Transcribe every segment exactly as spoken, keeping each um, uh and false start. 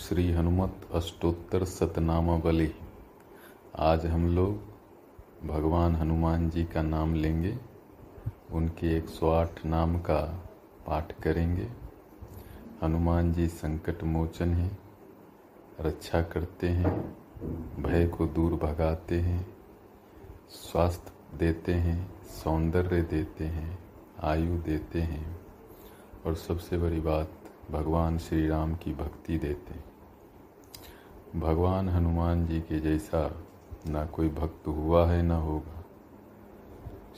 श्री हनुमत अष्टोत्तर शतनामावली। आज हम लोग भगवान हनुमान जी का नाम लेंगे, उनके एक सौ आठ नाम का पाठ करेंगे। हनुमान जी संकट मोचन हैं, रक्षा करते हैं, भय को दूर भगाते हैं, स्वास्थ्य देते हैं, सौंदर्य देते हैं, आयु देते हैं और सबसे बड़ी बात भगवान श्री राम की भक्ति देते। भगवान हनुमान जी के जैसा ना कोई भक्त हुआ है ना होगा।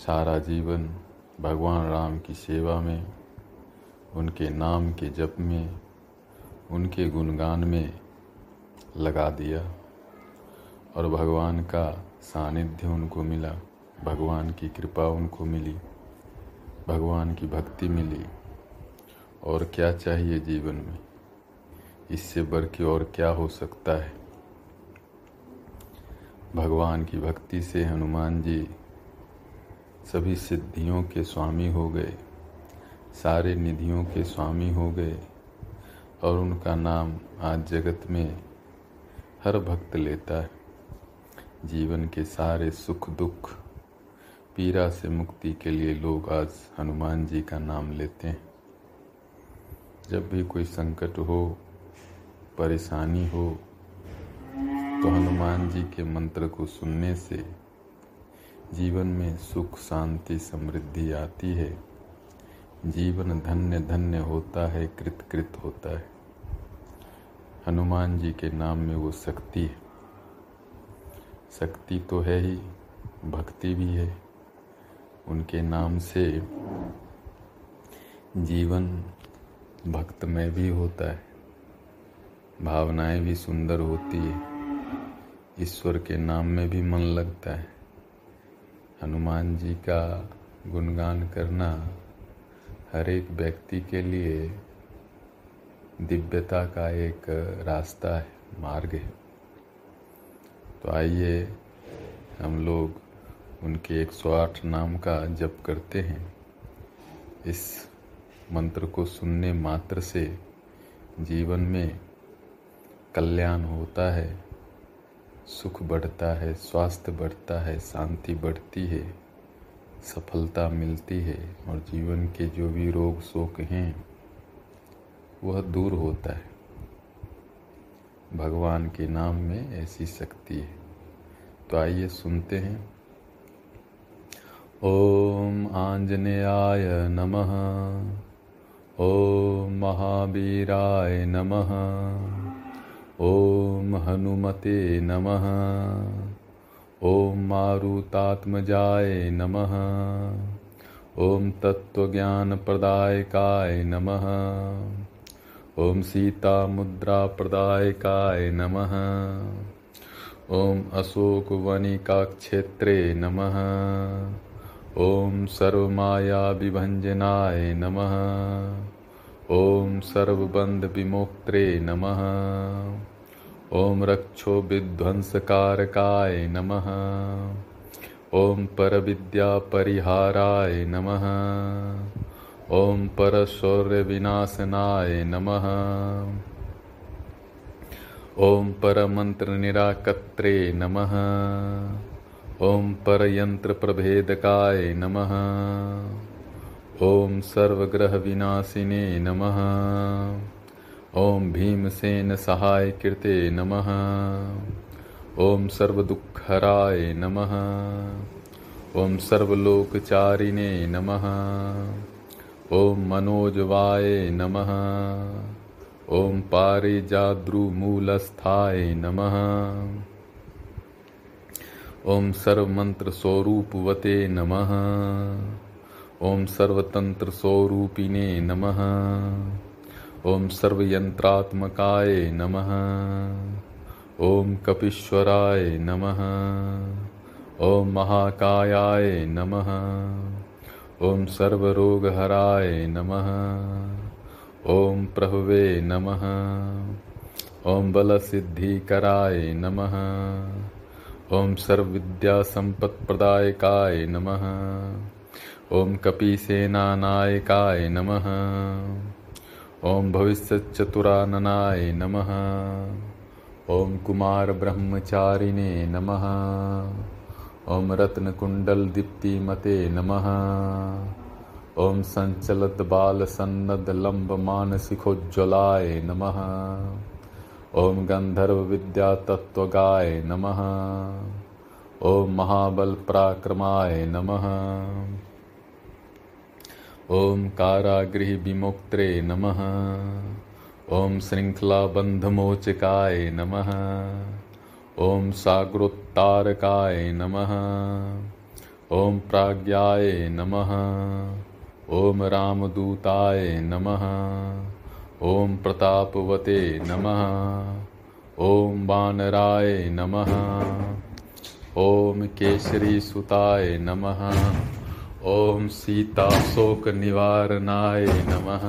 सारा जीवन भगवान राम की सेवा में, उनके नाम के जप में, उनके गुणगान में लगा दिया और भगवान का सानिध्य उनको मिला, भगवान की कृपा उनको मिली, भगवान की भक्ति मिली। और क्या चाहिए जीवन में, इससे बढ़ के और क्या हो सकता है। भगवान की भक्ति से हनुमान जी सभी सिद्धियों के स्वामी हो गए, सारे निधियों के स्वामी हो गए और उनका नाम आज जगत में हर भक्त लेता है। जीवन के सारे सुख दुख पीड़ा से मुक्ति के लिए लोग आज हनुमान जी का नाम लेते हैं। जब भी कोई संकट हो, परेशानी हो, तो हनुमान जी के मंत्र को सुनने से जीवन में सुख शांति समृद्धि आती है। जीवन धन्य धन्य होता है, कृत कृत होता है। हनुमान जी के नाम में वो शक्ति है। शक्ति तो है ही, भक्ति भी है। उनके नाम से जीवन भक्त में भी होता है, भावनाएं भी सुंदर होती है, ईश्वर के नाम में भी मन लगता है। हनुमान जी का गुणगान करना हर एक व्यक्ति के लिए दिव्यता का एक रास्ता है, मार्ग है। तो आइए हम लोग उनके एक सौ आठ नाम का जप करते हैं। इस मंत्र को सुनने मात्र से जीवन में कल्याण होता है, सुख बढ़ता है, स्वास्थ्य बढ़ता है, शांति बढ़ती है, सफलता मिलती है और जीवन के जो भी रोग शोक हैं वह दूर होता है। भगवान के नाम में ऐसी शक्ति है। तो आइए सुनते हैं। ओम आंजनेयाय नमः, ओम महाबीराय नमः, ओम हनुमते नमः, ओम मारुतात्मजाय नमः, ओम तत्वज्ञान प्रदायकाय नमः, ओम सीता मुद्रा प्रदायकाय नमः, ओम अशोक वनिका क्षेत्रे नमः, ओम सर्वमायाविभंजनाय नमः, ओम सर्वबंधविमोक्त्रे नमः, ओम रक्षो विध्वंसकारकाय नमः, ओम परविद्यापरिहाराय नमः, ओम परशौर्यविनाशनाय नमः, ओम परमन्त्रनिराकत्रे नमः, ओम परयंत्र प्रभेदकाय नमः, ओम सर्वग्रह विनाशिने नमः, ओम भीमसेन सहाय कृत नमः, ओम सर्वदुखराय नमः, ओम सर्वलोकचारिणे नमः, ओम मनोजवाय नमः, ओम पारिजाद्रुमूलस्थाय नमः, ओम सर्व मंत्र स्वरूपवते नमः, ओम सर्व तंत्र स्वरूपिने नमः, ओम सर्वयंत्रात्मकाय नमः, ओम कपीश्वराय नमः, ओम महाकायाय नमः, ओम सर्व रोगहराय नमः, ओम प्रभवे नमः, ओम बल सिद्धिकराय नमः, ओम सर्वविद्या संपत्प्रदायकाय नमः, ओम कपिसेनानायकाय नमः, ओम भविष्यचतुराननाय नमः। ओम कुमार ब्रह्मचारिणे नमः। ओम रत्न कुंडल दीप्ति मते नमः। ओम संचलत बाल सन्नद लंब मान शिखोज्ज्वलाय नमः। ओम गंधर्व विद्या तत्वगाय नमः। ओम महाबल पराक्रमाय नमः। ओम कारागृह विमुक्त्रे नमः। ओम श्रृंखला बंधमोचकाय नमः। ओम सागरोत्तारकाय नमः। ओम प्राज्ञाय नमः। ओम रामदूताय नमः। ओम प्रतापवते नमः। ओम वानराय नमः। ओम केसरी सुताय नमः। ओम सीता शोक निवारणाय नमः।